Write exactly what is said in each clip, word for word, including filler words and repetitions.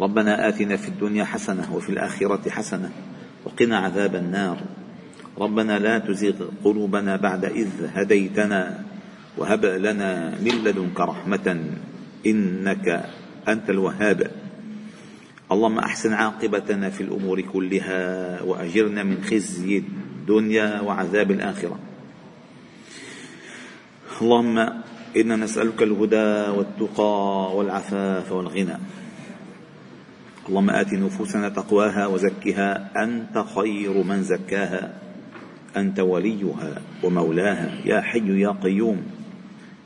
ربنا آتنا في الدنيا حسنة وفي الآخرة حسنة وقنا عذاب النار. ربنا لا تزغ قلوبنا بعد إذ هديتنا وهب لنا من لدنك رحمة إنك أنت الوهاب. اللهم أحسن عاقبتنا في الأمور كلها وأجرنا من خزي الدنيا وعذاب الآخرة. اللهم إنا نسألك الهدى والتقى والعفاف والغنى. اللهم آت نفوسنا تقواها وزكها أنت خير من زكاها، أنت وليها ومولاها، يا حي يا قيوم،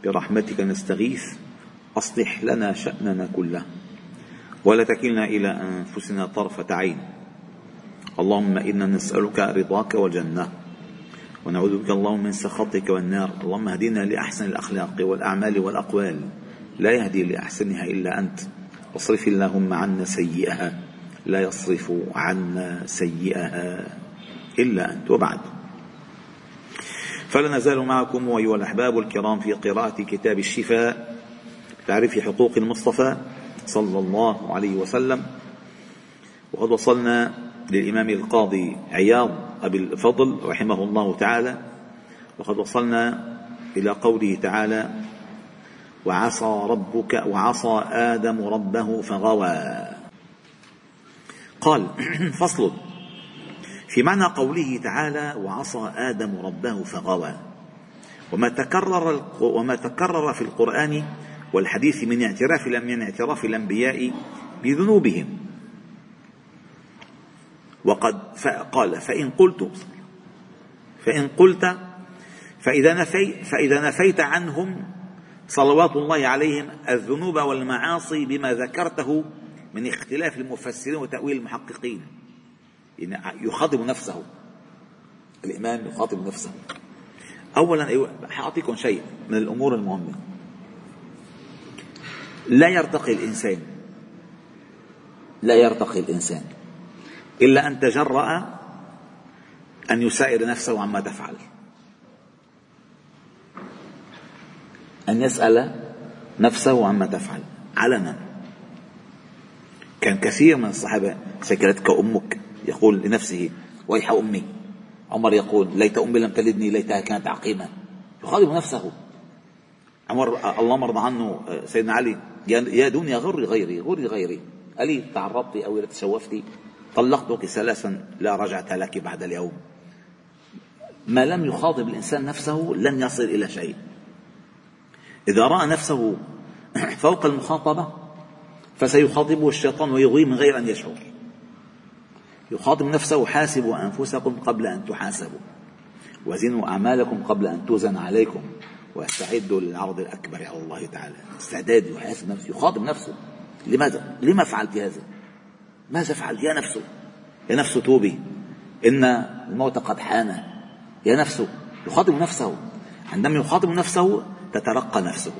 برحمتك نستغيث، أصلح لنا شأننا كله ولا تكلنا إلى أنفسنا طرفة عين. اللهم إنا نسألك رضاك والجنة، ونعوذ بك اللهم من سخطك والنار. اللهم اهدنا لأحسن الأخلاق والأعمال والأقوال، لا يهدي لأحسنها إلا أنت، واصرف اللهم عنا سيئها، لا يصرف عنا سيئها إلا أنت. وبعد، فلا نزال معكم أيها الأحباب الكرام في قراءة كتاب الشفاء، تعريف حقوق المصطفى صلى الله عليه وسلم. وقد وصلنا للإمام القاضي عياض أبي الفضل رحمه الله تعالى، وقد وصلنا إلى قوله تعالى: وعصى ربك وعصى آدم ربه فغوى. قال: فصل في معنى قوله تعالى: وعصى آدم ربه فغوى. وما تكرر وما تكرر في القرآن والحديث من اعتراف من اعتراف الأنبياء بذنوبهم. وقد قال: فإن قلت فإن قلت فإذا نفيت فإذا نفيت عنهم صلوات الله عليهم الذنوب والمعاصي بما ذكرته من اختلاف المفسرين وتأويل المحققين. يخاطب نفسه الإمام، يخاطب نفسه. أولا أعطيكم شيء من الأمور المهمة: لا يرتقي الإنسان لا يرتقي الإنسان إلا أن تجرأ أن يسائر نفسه عما تفعل، أن يسأل نفسه عما تفعل علنا. كان كثير من الصحابة: سكلتك أمك، يقول لنفسه: ويح أمي. عمر يقول: ليت أمي لم تلدني، ليتها كانت عقيمة. يخاطب نفسه. عمر اللهم ارضى عنه سيدنا علي: يا دنيا غري غيري غري غيري ألي تعرضت أو تشوفتي، طلقتك ثلاثا لا رجعة لك بعد اليوم. ما لم يخاطب الإنسان نفسه لن يصل إلى شيء. إذا رأى نفسه فوق المخاطبة فسيخاطبه الشيطان ويغويه من غير أن يشعر. يخاطب نفسه: حاسبوا أنفسكم قبل أن تحاسبوا، وزنوا أعمالكم قبل أن توزن عليكم، واستعدوا للعرض الأكبر على الله تعالى. استعداد، يحاسب نفسه، يخاطب نفسه: لماذا؟ لما فعلت هذا؟ ماذا فعلت يا نفسه؟ يا نفسه توبي، إن الموت قد حان. يا نفسه، يخاطب نفسه. عندما يخاطب نفسه تترقى نفسه.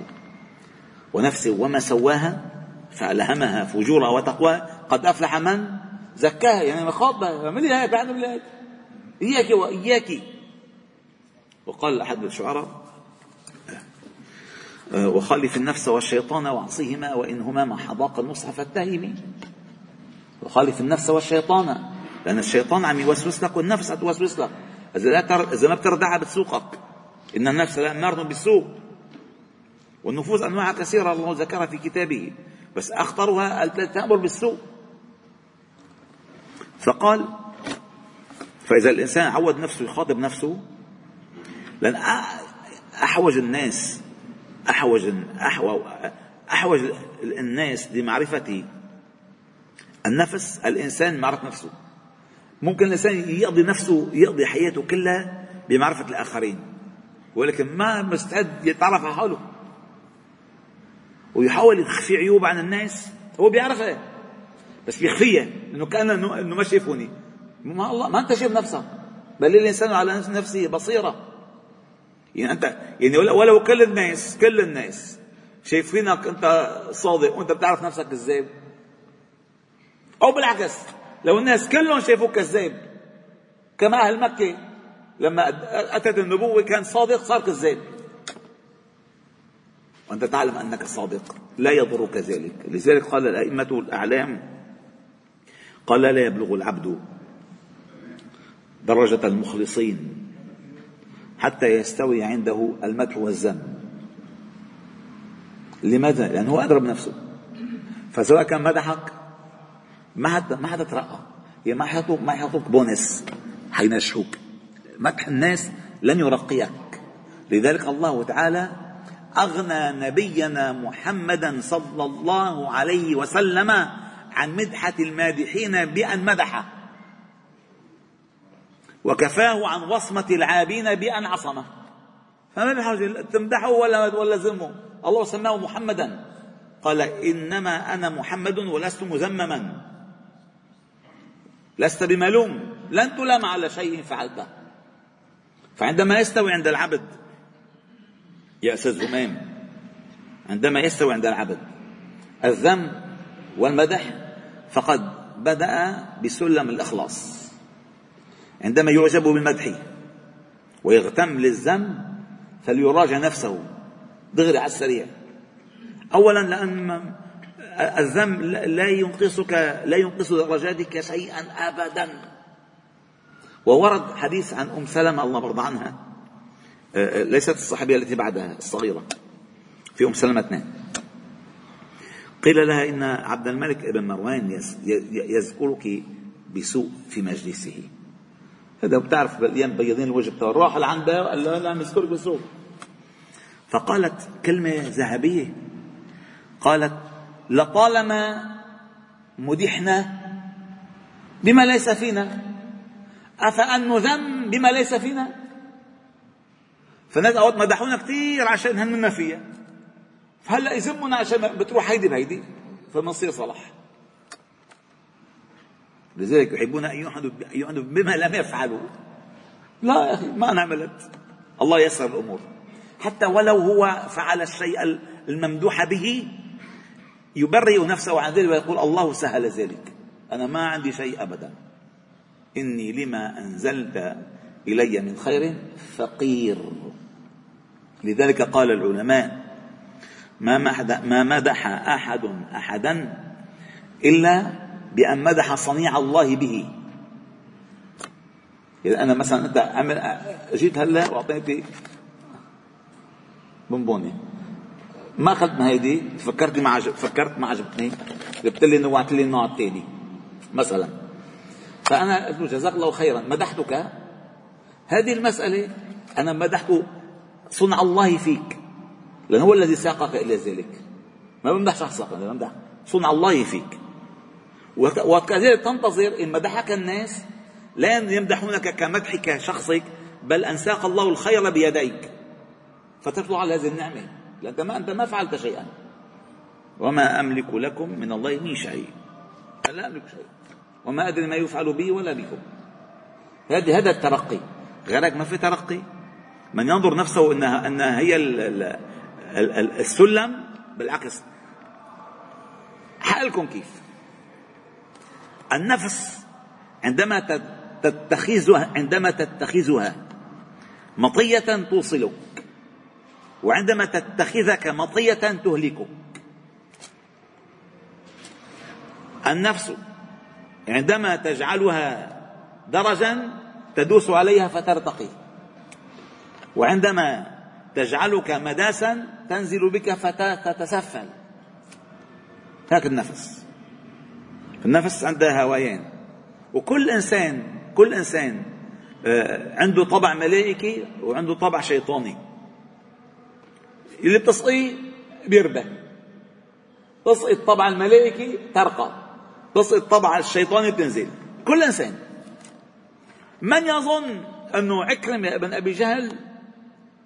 ونفسه وما سواها فألهمها فجورها وتقواها، قد أفلح من زكاها. يعني مخاطبة من لها بعد بلاد إياك وإياك. وقال أحد الشعراء: وخالف النفس والشيطان وعصيهما وإنهما ما حضاق المصحف فاتهما. وخالف النفس والشيطان، لأن الشيطان عم يوسوس لك والنفس هتوسوس لك. إذا ما بتردعها بتسوقك. إن النفس لأمارة بالسوء، والنفوس أنواع كثيرة الله ذكرها في كتابه، بس أخطرها التي تأمر بالسوء. فقال: فإذا الإنسان عود نفسه يخاطب نفسه، لأن أحوج الناس أحوج أحوج, أحوج الناس لمعرفة النفس الإنسان، معرفة نفسه. ممكن الإنسان يقضي نفسه يقضي حياته كلها بمعرفة الآخرين، ولكن ما مستعد يتعرف على حاله، ويحاول يخفي عيوب عن الناس هو بيعرف ايه بس بيخفيها لانه كان انه ما شايفوني. ما الله ما انت شايف نفسك، بل الانسان على نفسه بصيره. يعني انت يعني ولو كل الناس كل الناس شايفينك انت صادق وانت بتعرف نفسك كذاب، او بالعكس لو الناس كلهم شايفوك كذاب كما اهل مكه لما اتت النبوه كان صادق صار كذاب. وانت تعلم انك صادق لا يضرك ذلك. لذلك قال الائمه الاعلام قال لا يبلغ العبد درجة المخلصين حتى يستوي عنده المدح والذم. لماذا؟ لأنه أدرى بنفسه. فسواء كان مدحك ما حدا ما حدا ترقى، يعني ما حيعطوك ما حيعطوك بونس، حينشوك. مدح الناس لن يرقيك. لذلك الله تعالى أغنى نبينا محمدا صلى الله عليه وسلم عن مدحة المادحين بأن مدحه، وكفاه عن وصمة العابين بأن عصمه. فما بحاجة تمدحه ولا ولا ذمه. الله سماه محمدا قال إنما أنا محمد ولست مذمما، لست بملوم، لن تلام على شيء فعلته. فعندما يستوي عند العبد يا أستاذ همام، عندما يستوي عند العبد الذم والمدح فقد بدأ بسلم الإخلاص. عندما يعجب بالمدح ويغتم للذم فليراجع نفسه دغري على السريع. اولا لان الذم لا ينقصك لا ينقص درجاتك شيئا ابدا. وورد حديث عن ام سلمة الله يرضى عنها، ليست الصحابيه التي بعدها الصغيره، في ام سلمة اثنان، قيل لها ان عبد الملك بن مروان يذكرك بسوء في مجلسه. هذا بتعرف اليوم بيضين الوجه بتاعه، راح لعندها قال لها لا مذكور بالسوء. فقالت كلمة ذهبية، قالت لطالما مدحنا بما ليس فينا أفأن نذم بما ليس فينا. فالناس أوقات مدحونا كثير عشان هننا فيها، فهلأ يذمنا عشان بتروح هيدي بهيدي، فمنصير صلاح. لذلك يحبون أن يعنوا بما لم يفعلوا. لا يا أخي ما أنا عملت، الله يسر الأمور. حتى ولو هو فعل الشيء الممدوح به يبرئ نفسه عن ذلك ويقول الله سهل ذلك، أنا ما عندي شيء أبدا، إني لما أنزلت إلي من خير فقير. لذلك قال العلماء ما مدح أحد أحدا إلا بأن مدح صنيع الله به. إذا أنا مثلا أنت عمل جيت هلا وأعطيتي بونبوني، ما أخذت من هيدي، فكرت ما عجب فكرت ما عجبتني، جبت لي نوعت لي النوع الثاني مثلا، فأنا قلت له جزاك الله خيرا مدحتك. هذه المسألة أنا مدحت صنع الله فيك، لأنه هو الذي ساقك إلى ذلك. ما بمدح شخصك، أنا بمدح صنع الله فيك. وكذلك تنتظر إن مدحك الناس لن يمدحونك كمدحك شخصك، بل أن ساق الله الخير بيديك فتفضل على هذه النعمة، لأنت ما, أنت ما فعلت شيئا. وما أملك لكم من الله من شيء، لا أملك شيء، وما أدري ما يفعل بي ولا بكم. هذا الترقي. غيرك ما في ترقي. من ينظر نفسه أنها, أنها هي السلم بالعكس. حقلكم كيف النفس عندما تتخذها عندما تتخذها مطية توصلك، وعندما تتخذك مطية تهلكك. النفس عندما تجعلها درجا تدوس عليها فترتقي، وعندما تجعلك مداسا تنزل بك فتتسفل. هكذا النفس. النفس عندها هوايان، وكل إنسان كل إنسان عنده طبع ملائكي وعنده طبع شيطاني. اللي بتسقيه بيربى، تسقي الطبع الملائكي ترقى، تسقي الطبع الشيطاني بتنزل. كل إنسان. من يظن أنه عكرمة بن أبي جهل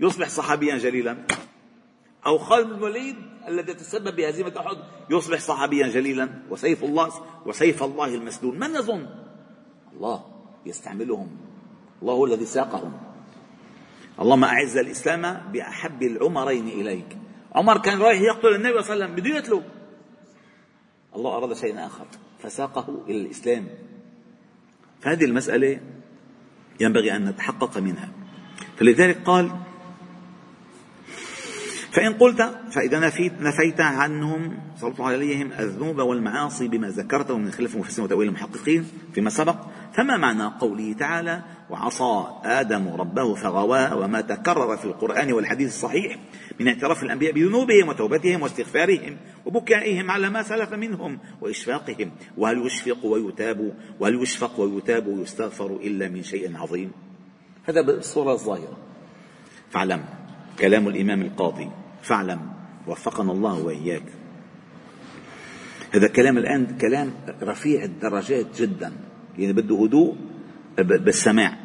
يصبح صحابيا جليلا، أو خالد بن الوليد الذي تسبب بهزيمة أحد يصبح صحابيا جليلا وسيف الله وسيف الله المسلول. من يظن الله يستعملهم؟ الله هو الذي ساقهم. اللهم أعز الإسلام بأحب العمرين إليك. عمر كان رايح يقتل النبي صلى الله عليه وسلم، بده يقتله، الله أراد شيئا آخر فساقه إلى الإسلام. فهذه المسألة ينبغي أن نتحقق منها. فلذلك قال: فإن قلت، فإذا نفيت, نفيت عنهم صلت عليهم الذنوب والمعاصي بما ذكرته من خلاف المفسرين وتأويل المحققين فيما سبق، فما معنى قوله تعالى: وعصى آدم ربه فغوى، وما تكرر في القرآن والحديث الصحيح من اعتراف الأنبياء بذنوبهم وتوبتهم واستغفارهم وبكائهم على ما سلف منهم وإشفاقهم، وهل يشفق ويتاب وهل يشفق ويتاب ويستغفر إلا من شيء عظيم؟ هذا بالصورة الظاهرة. فعلم كلام الإمام القاضي، فاعلم، وفقنا الله وإياك، هذا كلام الآن كلام رفيع الدرجات جدا، يعني بده هدوء بالسماع،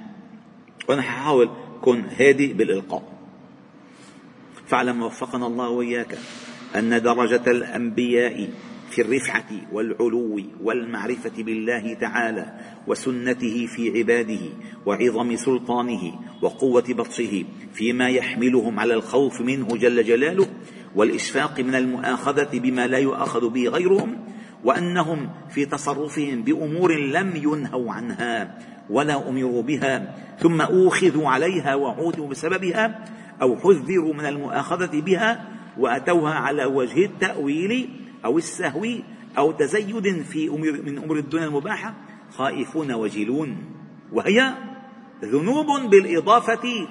وأنا حاول كن هادي بالإلقاء. فاعلم وفقنا الله وإياك أن درجة الأنبياء في الرفعة والعلو والمعرفة بالله تعالى وسنته في عباده وعظم سلطانه وقوة بطشه فيما يحملهم على الخوف منه جل جلاله والإشفاق من المؤاخذة بما لا يؤاخذ به غيرهم، وأنهم في تصرفهم بأمور لم ينهوا عنها ولا أمروا بها ثم أوخذوا عليها وعودوا بسببها أو حذروا من المؤاخذة بها وأتوها على وجه التأويل أو السهو أو تزيد في أمر من أمور الدنيا المباحة خائفون وجلون، وهي ذنوب بالإضافة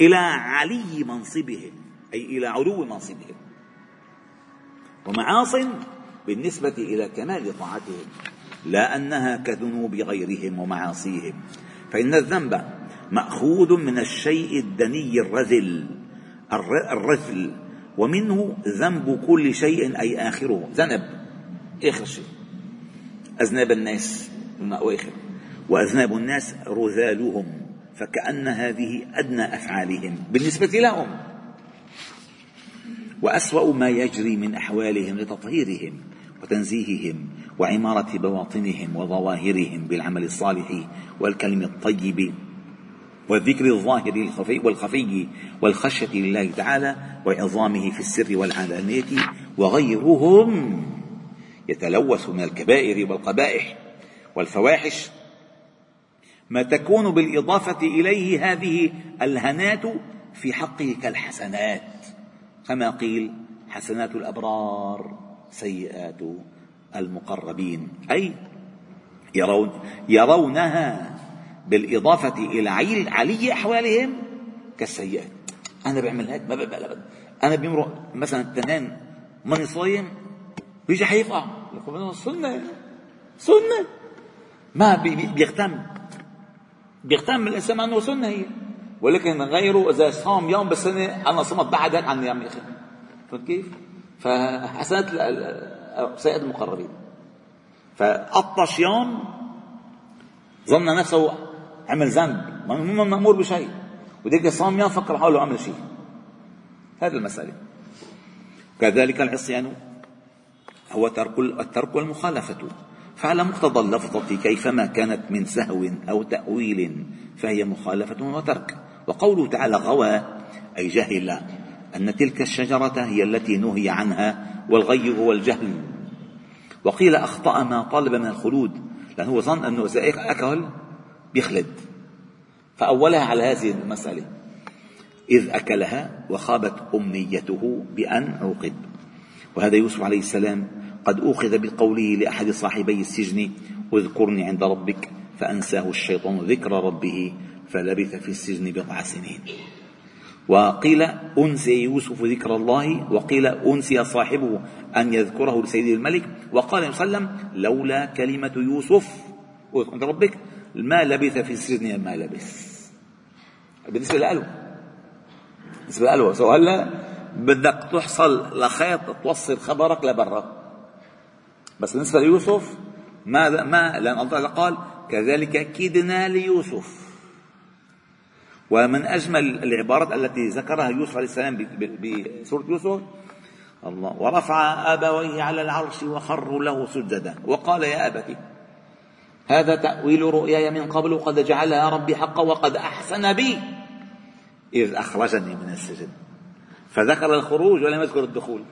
إلى علي منصبهم أي إلى علو منصبهم، ومعاصٍ بالنسبة إلى كمال طاعتهم لا أنها كذنوب غيرهم ومعاصيهم، فإن الذنب مأخوذ من الشيء الدني الرذل الرذل ومنه ذنب كل شيء أي آخره ذنب آخر شيء، أذناب الناس وآخر وأذناب الناس رذالهم، فكأن هذه أدنى أفعالهم بالنسبة لهم وأسوأ ما يجري من أحوالهم لتطهيرهم وتنزيههم وعمارة بواطنهم وظواهرهم بالعمل الصالح والكلم الطيب والذكر الظاهر الخفي والخفي والخشية لله تعالى وعظامه في السر والعلانية، وغيرهم يتلوث من الكبائر والقبائح والفواحش ما تكون بالإضافة إليه هذه الهنات في حقه كالحسنات، كما قيل: حسنات الأبرار سيئات المقربين، أي يرون يرونها بالإضافة إلى علي أحوالهم كالسيئات. أنا بعمل هيك ما بقبل أبدا، أنا بيمرق مثلا التنان ماني صايم بيجي حيقع، لكن سنة سنة ما بيغتم بيغتم الإنسان أنه سنة هي، ولكن غيره إذا صام يوم بالسنة أنا صمت بعد عن يوم يا أخي، فهمت كيف؟ فحسنات سيئات المقربين، فأطش يوم ظن نفسه عمل ذنب مو مأمور بشيء، وديك الصام يوم فكر حاله عمل شيء، هذه المسألة. وكذلك العصيان هو الترك والمخالفة، فعلى مقتضى اللفظة كيفما كانت من سهو أو تأويل فهي مخالفة وترك. وقوله تعالى: غوى أي جهل، أن تلك الشجرة هي التي نهي عنها، والغي هو الجهل. وقيل أخطأ ما طلب من الخلود، لأنه هو ظن أنه إذا أكل بيخلد، فأولها على هذه المسألة إذ أكلها، وخابت أمنيته بأن عوقب. وهذا يوسف عليه السلام قد أخذ بقوله لأحد صاحبي السجن: اذكرني عند ربك، فأنساه الشيطان ذكر ربه فلبث في السجن بضع سنين. وقيل أنسي يوسف ذكر الله، وقيل أنسي صاحبه أن يذكره لسيد الملك. وقال صلى الله عليه وسلم: لولا كلمة يوسف اذكر عند ربك ما لبث في السجن ما لبث. بالنسبة له بالنسبة له سؤال بدك تحصل لخيط توصل خبرك لبرا، بس بالنسبة ليوسف ما ما لأن الله قال: كذلك كدنا ليوسف. ومن أجمل العبارات التي ذكرها يوسف عليه السلام بسورة يوسف: الله. ورفع أبويه على العرش وخروا له سجدا وقال يا أبت هذا تأويل رؤياي من قبل قد جعلها ربي حقا وقد أحسن بي إذ أخرجني من السجن. فذكر الخروج ولم يذكر الدخول،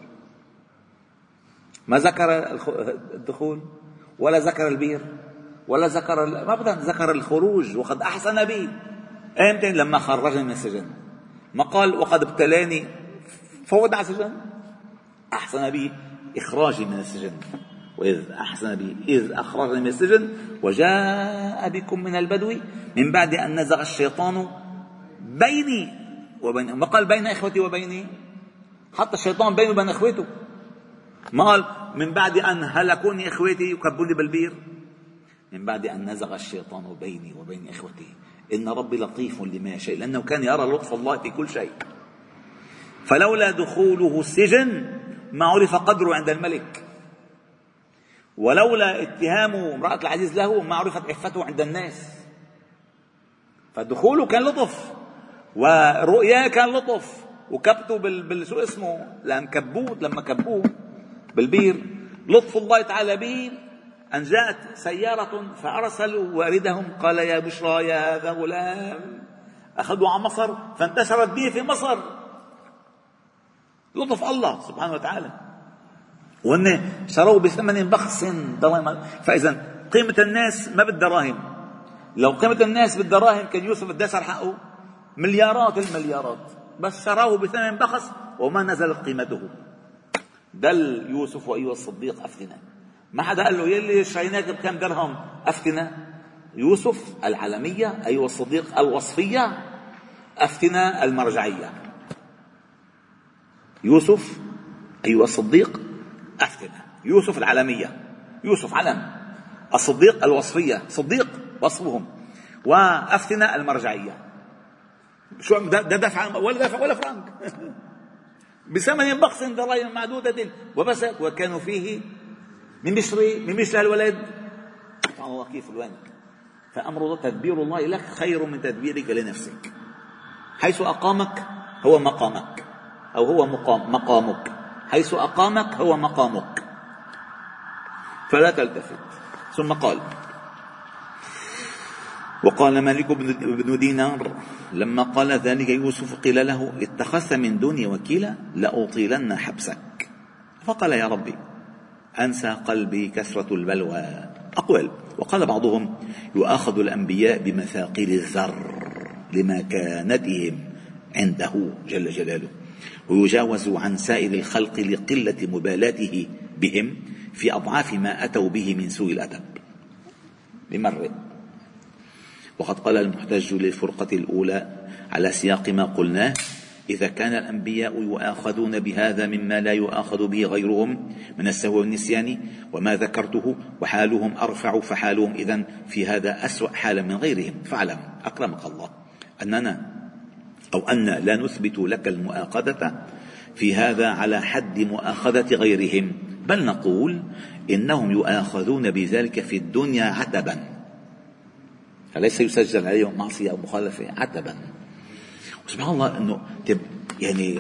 ما ذكر الدخول ولا ذكر البير ولا ذكر ما بدنا ذكر الخروج وقد أحسن بي امتى؟ لما خرجني من السجن، ما قال وقد ابتلاني فوضع السجن، أحسن بي إخراجي من السجن، وإذ أحسن بي إذ أخرجني من السجن وجاء بكم من البدو من بعد أن نزغ الشيطان بيني وبين، ما قال بين إخوتي وبيني، حتى الشيطان بينه وبين إخوته، ما قال من بعد أن هلكوني إخوتي يكبوني بالبير، من بعد أن نزغ الشيطان بيني وبين إخوتي إن ربي لطيف لما يشاء، لأنه كان يرى لطف الله في كل شيء. فلولا دخوله السجن ما عرف قدره عند الملك، ولولا اتهام امرأة العزيز له ما عرفت عفته عند الناس. فدخوله كان لطف، ورؤياه كان لطف، وكبته بال شو اسمه لما كبوه لما كبوه بالبير لطف الله تعالى به. أن جاءت سيارة فأرسلوا واردهم قال يا بشرى يا هذا غلام، أخذوا عن مصر فانتشرت به في مصر. لطف الله سبحانه وتعالى، وأنه شروه بثمن بخس دراهم. فإذا قيمة الناس ما بالدراهم، لو قيمة الناس بالدراهم كان يوسف الدسر حقه مليارات المليارات، بس شروه بثمن بخس وما نزلت قيمته. دل يوسف وأيها الصديق أفتنا، ما حدا قال له يلي اشتريناك بكم درهم أفتنا. يوسف العالمية أيها الصديق الوصفية، أفتنا المرجعية. يوسف أيها الصديق أفتنا، يوسف العالمية، يوسف علم، الصديق الوصفية، صديق وصفهم، وأفتنا المرجعية. شو ده دفع ولا دفع ولا فرنك بثمن بخس دراهم معدودة وبس، وكانوا فيه من مصر من مثل الولد. سبحان الله كيف الوانك. فأمر تدبير الله لك خير من تدبيرك لنفسك، حيث أقامك هو مقامك، أو هو مقام مقامك، حيث أقامك هو مقامك، فلا تلتفت. ثم قال وقال مالك بن دينار لما قال ذلك يوسف قيل له اتخذت من دوني وكيلا لأطيلن حبسك، فقال يا ربي أنسى قلبي كثرة البلوى أقوال. وقال بعضهم يؤاخذ الأنبياء بمثاقيل الذر لمكانتهم عنده جل جلاله، ويجاوز عن سائر الخلق لقلة مبالاته بهم في أضعاف ما أتوا به من سوء الأدب بمرة. وقد قال المحتج للفرقة الأولى على سياق ما قلناه إذا كان الأنبياء يؤاخذون بهذا مما لا يؤاخذ به غيرهم من السهو والنسيان وما ذكرته، وحالهم أرفع، فحالهم إذن في هذا أسوأ حالا من غيرهم. فاعلم أكرمك الله أننا أو أن لا نثبت لك المؤاخذة في هذا على حد مؤاخذة غيرهم، بل نقول إنهم يؤاخذون بذلك في الدنيا عتبا، فليس يسجل عليهم معصية أو مخالفة، عتبا. سبحان الله انه طيب يعني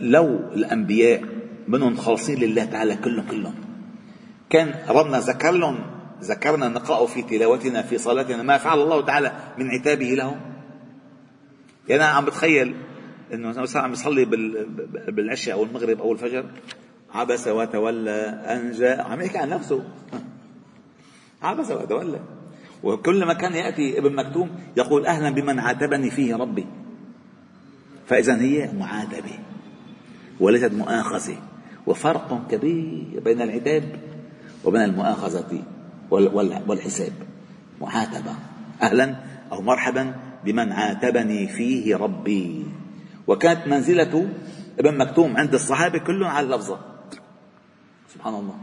لو الانبياء منهم خالصين لله تعالى كلهم كلهم كان ربنا ذكر لهم، ذكرنا نقاء في تلاوتنا في صلاتنا ما فعل الله تعالى من عتابه لهم. يعني انا عم بتخيل انه مثلا عم يصلي بالعشاء او المغرب او الفجر، عبس وتولى ان جاء، عم يحكي عن نفسه عبس وتولى، وكلما كان يأتي ابن مكتوم يقول أهلا بمن عاتبني فيه ربي. فإذن هي معاتبة وليست مؤاخذة، وفرق كبير بين العتاب وبين المؤاخذة والحساب. معاتبة أهلا أو مرحبا بمن عاتبني فيه ربي، وكانت منزلة ابن مكتوم عند الصحابة كلهم على اللفظة. سبحان الله.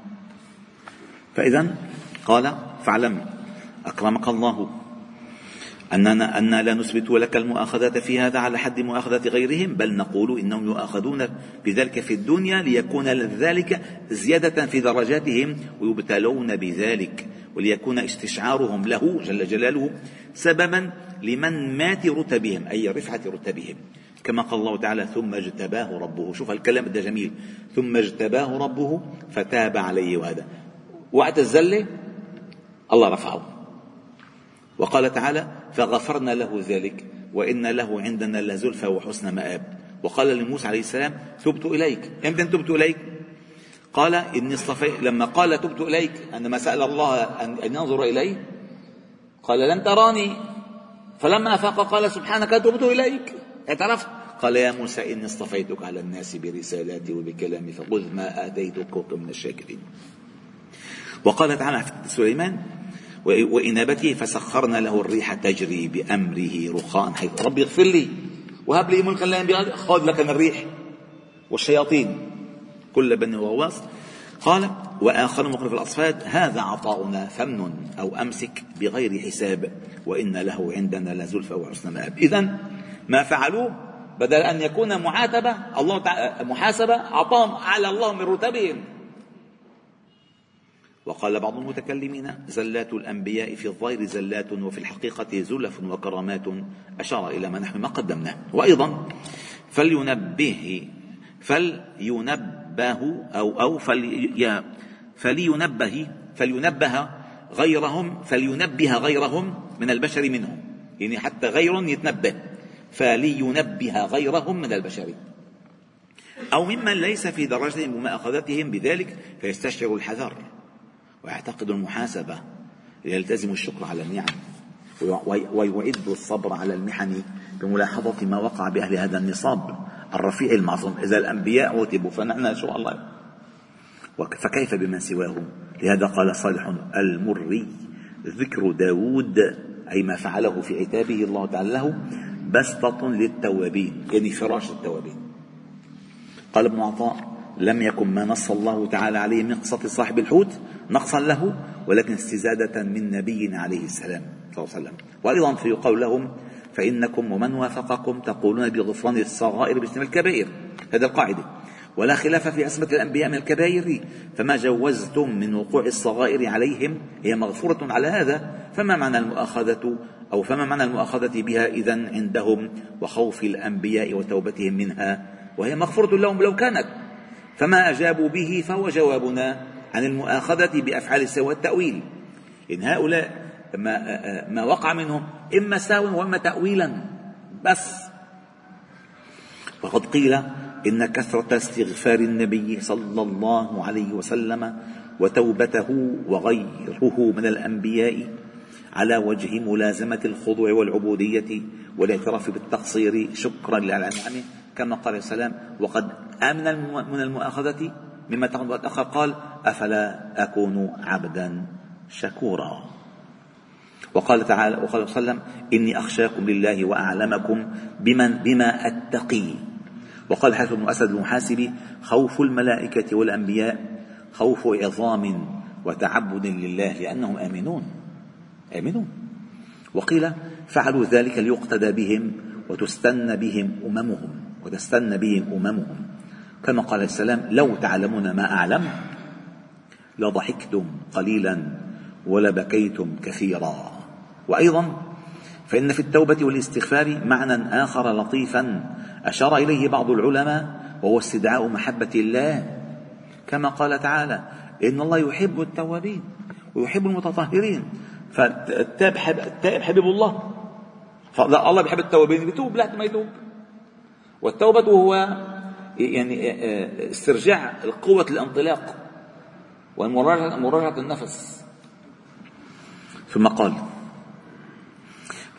فإذن قال فاعلم أكرمك الله أننا أن لا نثبت لك المؤاخذة في هذا على حد مؤاخذة غيرهم، بل نقول إنهم يؤاخذون بذلك في الدنيا ليكون ذلك زيادة في درجاتهم ويبتلون بذلك، وليكون استشعارهم له جل جلاله سببا لمن مات رتبهم أي رفعة رتبهم، كما قال الله تعالى ثم اجتباه ربه. شوف هالكلام ده جميل، ثم اجتباه ربه فتاب عليه. وهذا وقت الزلة الله رفعه. وقال تعالى فغفرنا له ذلك وإن له عندنا لزلفى وحسن مآب. وقال لموسى عليه السلام تبت إليك. إمتى تبت إليك؟ قال إني اصطفيت. لما قال تبت إليك عندما سأل الله أن ينظر إليه قال لن تراني، فلما أفاق قال سبحانك تبت إليك، اعترفت. قال يا موسى إني اصطفيتك على الناس برسالاتي وبكلامي فخذ ما آتيتك وكن من الشاكرين. وقال تعالى سليمان وإنابته فسخرنا له الريح تجري بأمره رخاء حيث ربي اغفر لي وهب لي ملكا لا ينبغي لي، خذ لك من الريح والشياطين كل بني وغواص. قال وآخر مقر في الأصفاد هذا عطاؤنا فمن أو أمسك بغير حساب وإن له عندنا لزلفى وحسن مآب. إذن ما فعلوه بدل أن يكون معاتبة الله تعالى محاسبة أعطاهم على الله من رتبهم. وقال بعض المتكلمين زلات الأنبياء في الظاهر زلات وفي الحقيقة زلف وكرامات، أشار إلى ما نحن ما قدمناه. وأيضا فلينبه فلينبه أو أو فلي فلينبه فلينبه غيرهم فلينبه غيرهم من البشر منهم، يعني حتى غير يتنبه، فلينبه غيرهم من البشر أو ممن ليس في درجة مؤاخذتهم بذلك فيستشعر الحذر ويعتقد المحاسبة، يلتزم الشكر على النعم ويعد الصبر على المحن بملاحظة ما وقع بأهل هذا النصاب الرفيع المعصوم. إذا الأنبياء عتبوا فنحن إن شاء الله، فكيف بمن سواهم؟ لهذا قال صالح المري ذكر داود أي ما فعله في عتابه الله تعالى له بسطة للتوابين، يعني فراش التوابين. قال ابن عطاء لم يكن ما نص الله تعالى عليه من قصة صاحب الحوت نقصا له ولكن استزادة من نبي عليه السلام صلى الله عليه وسلم. وأيضا فيقول لهم فإنكم ومن وافقكم تقولون بغفران الصغائر باسم الكبائر، هذا القاعدة، ولا خلاف في عصمة الأنبياء من الكبائر، فما جوزتم من وقوع الصغائر عليهم هي مغفورة على هذا، فما معنى المؤاخذة أو فما معنى المؤاخذة بها إذن عندهم وخوف الأنبياء وتوبتهم منها وهي مغفورة لهم لو كانت؟ فما أجابوا به فهو جوابنا عن المؤاخذة بأفعال السوء والتأويل. إن هؤلاء ما, ما وقع منهم إما ساوى وإما تأويلا بس. وقد قيل إن كثرة استغفار النبي صلى الله عليه وسلم وتوبته وغيره من الأنبياء على وجه ملازمة الخضوع والعبودية والاعتراف بالتقصير شكرا للأنعام، كما قال السلام وقد آمن من المؤاخذة مما تعمد. آخر قال أفلا أكون عبدا شكورا. وقال تعالى وقال صلى الله عليه وسلم إني أخشاكم لله وأعلمكم بمن بما أتقي. وقال حاتم بن أسد المحاسبي خوف الملائكة والأنبياء خوف عظام وتعبد لله لأنهم آمنون آمنون. وقيل فعلوا ذلك ليقتدى بهم وتستنى بهم أممهم وتستنى بهم أممهم، كما قال السلام لو تعلمون ما أعلم لضحكتم قليلا ولبكيتم كثيرا. وأيضا فإن في التوبة والاستغفار معنى آخر لطيفا أشار إليه بعض العلماء وهو استدعاء محبة الله، كما قال تعالى إن الله يحب التوابين ويحب المتطهرين، فالتائب حبيب الله، فالله بيحب التوابين بيتوب لا ما يتوب. والتوبة هو يعني استرجاع قوة الانطلاق ومراجعة النفس. ثم قال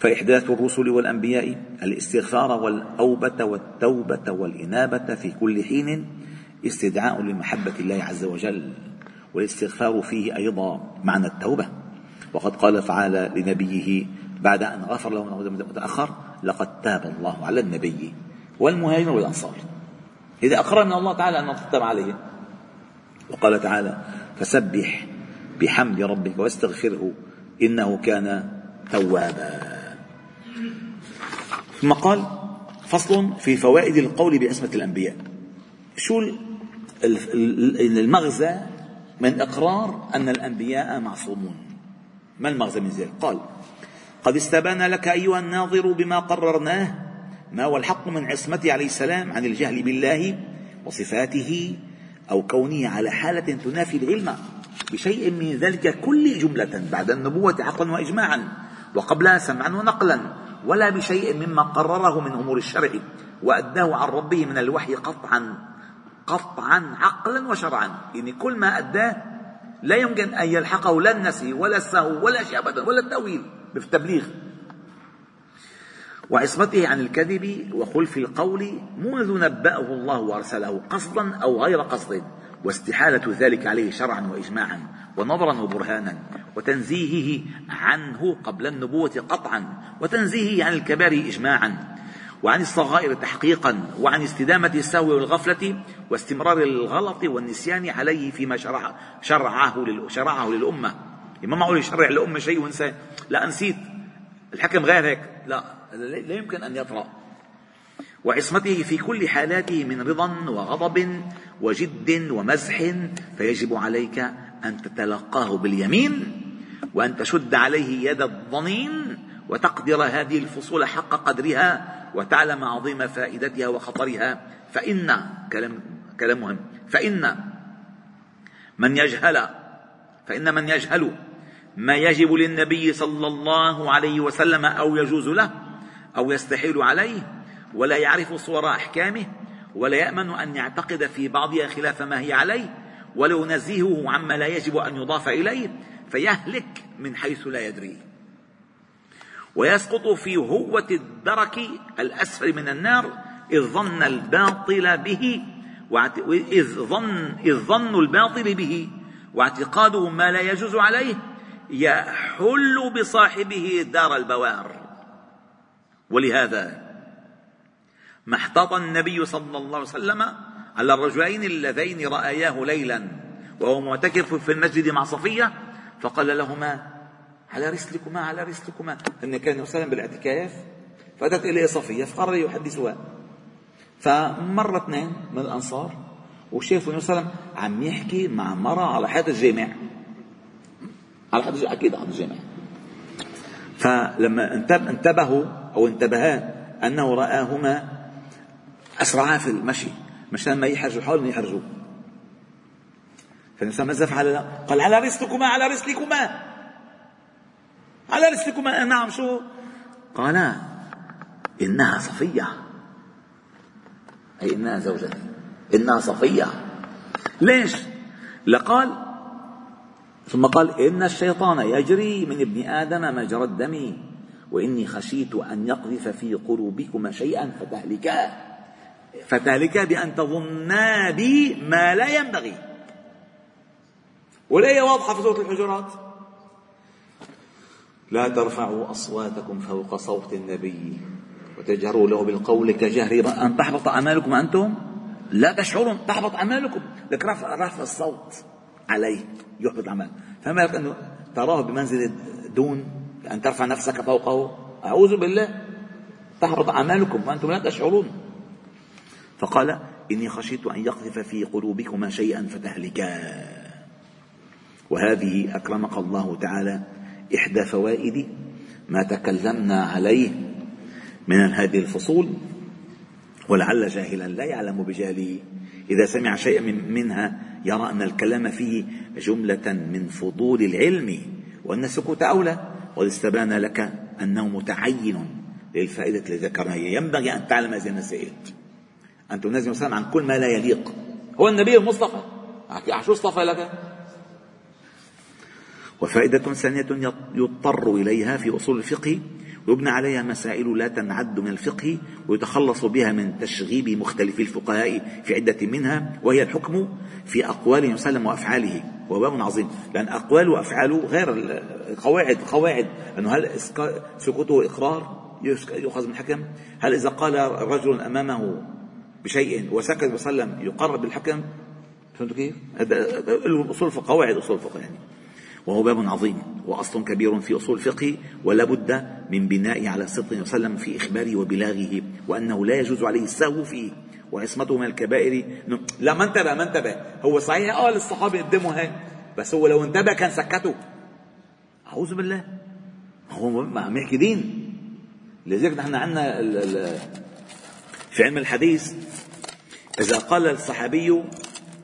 فإحداث الرسل والأنبياء الاستغفار والأوبة والتوبة والإنابة في كل حين استدعاء لمحبة الله عز وجل، والاستغفار فيه أيضا معنى التوبة. وقد قال تعالى لنبيه بعد أن غفر له متأخر لقد تاب الله على النبي والمهاجر والأنصار، إذا أقررنا الله تعالى أن نتوب عليه. وقال تعالى فسبح بحمد ربك واستغفره إنه كان توابا. ثم قال فصل في فوائد القول بعصمة الأنبياء. شو المغزى من إقرار أن الأنبياء معصومون؟ ما المغزى من ذلك؟ قال قد استبان لك أيها الناظر بما قررناه ما هو الحق من عصمته عليه السلام عن الجهل بالله وصفاته أو كونه على حالة تنافي العلم بشيء من ذلك كل جملة بعد النبوة عقلا وإجماعا وقبلها سمعا ونقلا، ولا بشيء مما قرره من أمور الشرع وأداه عن ربه من الوحي قطعا قطعا عقلا وشرعا. يعني كل ما أداه لا يمكن أن يلحقه لا النسي ولا السهو ولا شيء أبدا ولا التأويل في التبليغ. وعصمته عن الكذب وخلف القول منذ نبأه الله وأرسله قصدا أو غير قصد، واستحالة ذلك عليه شرعا وإجماعا ونظرا وبرهانا، وتنزيهه عنه قبل النبوة قطعا، وتنزيهه عن الكبائر إجماعا، وعن الصغائر تحقيقا، وعن استدامة السهو والغفلة واستمرار الغلط والنسيان عليه فيما شرعه, شرعه للأمة. ما معقول يشرع للأمة شيء ونسى لا نسيت الحكم غير هيك، لا لا يمكن أن يطرأ. وعصمته في كل حالاته من رضا وغضب وجد ومزح، فيجب عليك أن تتلقاه باليمين وأن تشد عليه يد الضنين وتقدر هذه الفصول حق قدرها وتعلم عظيم فائدتها وخطرها. فإن كلام كلام مهم فإن من يجهل فإن من يجهل ما يجب للنبي صلى الله عليه وسلم أو يجوز له أو يستحيل عليه، ولا يعرف صور أحكامه، ولا يأمن أن يعتقد في بعضها خلاف ما هي عليه، ولو نزيهه عما لا يجب أن يضاف إليه فيهلك من حيث لا يدري، ويسقط في هوة الدرك الأسفل من النار إذ ظن الباطل به إذ ظن إذ ظن الباطل به واعتقاده ما لا يجوز عليه يحل بصاحبه دار البوار. ولهذا ما احتاط النبي صلى الله عليه وسلم على الرجلين اللذين رآياه ليلا وهو معتكف في المسجد مع صفية، فقال لهما على رسلكما على رسلكما، أن كان يسلم بالاعتكاف فأتت إليه صفية فقرر يحدثها، فمر اثنين من الأنصار وشافوا النبي صلى الله عليه وسلم عم يحكي مع مرة على حياة الجامع على حد أكيد عن الجامع. فلما انتبهوا أو انتبها أنه رآهما أسرعا في المشي مشان ما يحرجوا حولهم يحرجوا، فالإنسان مزف على قال على رسلكما على رسلكما على رسلكما نعم شو؟ قال إنها صفية، أي إنها زوجته، إنها صفية. ليش؟ لقال ثم قال إن الشيطان يجري من ابن آدم مجرى الدم وإني خشيت أن يقذف في قلوبكما شيئا فتهلكا فتهلكا بأن تظنا بي ما لا ينبغي. والآية واضحة في سورة الحجرات: لا ترفعوا أصواتكم فوق صوت النبي وتجهروا له بالقول كجهر أن تحبط أعمالكم أنتم لا تشعرون. تحبط أعمالكم لك رفع الصوت عليه يحبط العمل، فما لك أنه تراه بمنزل دون أن ترفع نفسك فوقه؟ أعوذ بالله، تحبط أعمالكم وأنتم لا تشعرون. فقال إني خشيت أن يقذف في قلوبكما شيئا فتهلكا. وهذه أكرمك الله تعالى إحدى فوائد ما تكلمنا عليه من هذه الفصول، ولعل جاهلا لا يعلم بجاهله إذا سمع شيئا منها يرى أن الكلام فيه جملة من فضول العلم وأن السكوت أولى، واستبان لك أنه متعين للفائدة التي ذكرناها. ينبغي أن تعلم هذه المسائل، أن تنزه الإنسان عن كل ما لا يليق. هو النبي المصطفى شو اصطفى لك؟ وفائدة ثانية يضطر إليها في أصول الفقه ويبنى عليها مسائل لا تنعد من الفقه ويتخلص بها من تشغيب مختلف الفقهاء في عدة منها، وهي الحكم في أقوال وسلم وأفعاله، وباب عظيم، لأن أقوال وأفعاله غير القواعد. القواعد أنه هل سكوته إقرار يؤخذ من حكم؟ هل إذا قال رجل أمامه بشيء وسكت وسلم يقرر بالحكم؟ فهمتوا كيف؟ أصول الفقه، قواعد أصول الفقه يعني، وهو باب عظيم وأصل كبير في أصول الفقه، ولا بد من بناء على صدق وسلم في إخباره وبلاغه، وأنه لا يجوز عليه السهو فيه، وعصمته من الكبائر. لا ما انتبه ما انتبه هو صحيح قال الصحابة قدموا هاي، بس هو لو انتبه كان سكته. أعوذ بالله، هو ما عم يحكي دين. لذلك نحن عندنا في علم الحديث إذا قال الصحابي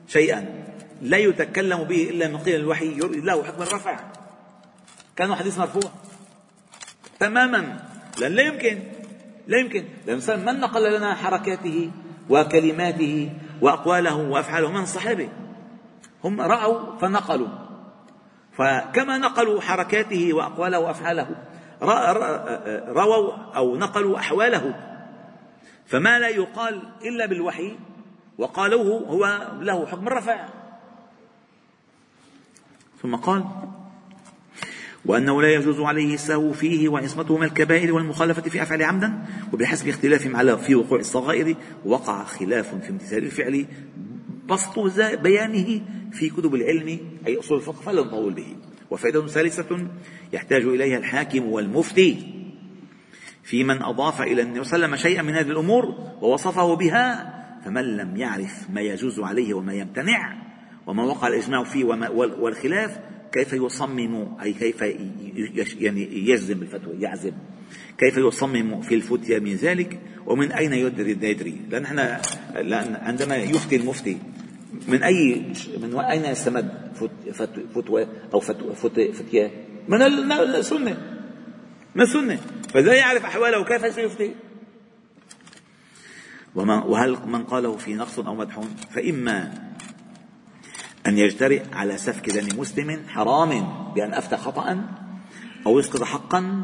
شيئا لا يتكلم به إلا من قيل الوحي له حكم الرفع، كان حديث مرفوع تماما، لأن لا يمكن لا يمكن لأن من نقل لنا حركاته وكلماته وأقواله وأفعاله من صحابه، هم رأوا فنقلوا، فكما نقلوا حركاته وأقواله وأفعاله رووا أو نقلوا أحواله، فما لا يقال إلا بالوحي وقالوه هو له حكم الرفع. ثم قال وأنه لا يجوز عليه السهو فيه وعصمته من الكبائر والمخالفة في أفعال عمدا، وبحسب اختلافهم على في وقوع الصغائر وقع خلاف في امتثال الفعل بسط بيانه في كتب العلم أي أصول الفقه فلا نطول به. وفائدة ثالثة يحتاج إليها الحاكم والمفتي في من أضاف إلى النبي صلى الله عليه وسلم شيئا من هذه الأمور ووصفه بها، فمن لم يعرف ما يجوز عليه وما يمتنع وما وقع الإجماع فيه والخلاف كيف يصمم، أي كيف يعني يجزم بالفتوى، يعزم كيف يصمم في الفتيا من ذلك، ومن أين يدري يدري لأن احنا لأن عندما يفتي المفتي من أي من أين يستمد فتوى أو فتيا؟ من السنة، من السنة، فإذا يعرف أحواله كيف سيفتي؟ وهل من قاله في نقص أو مدح فإما أن يجترئ على سفك دم مسلم حرام بأن أفتى خطأ أو يسقط حقا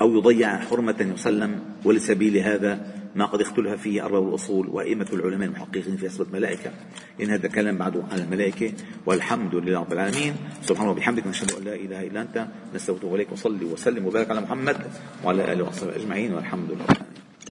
أو يضيع حرمة يسلم، ولسبيل هذا ما قد اختلف فيه أرباب الأصول وأئمة العلماء المحققين في أصل الملائكة. إن هذا كلام بعده على الملائكة. والحمد لله رب العالمين، سبحانه وبحمدك، نشهد أن لا إله إلا أنت، نستغفرك ونصلي وسلم وبارك على محمد وعلى آله وصحبه أجمعين، والحمد لله.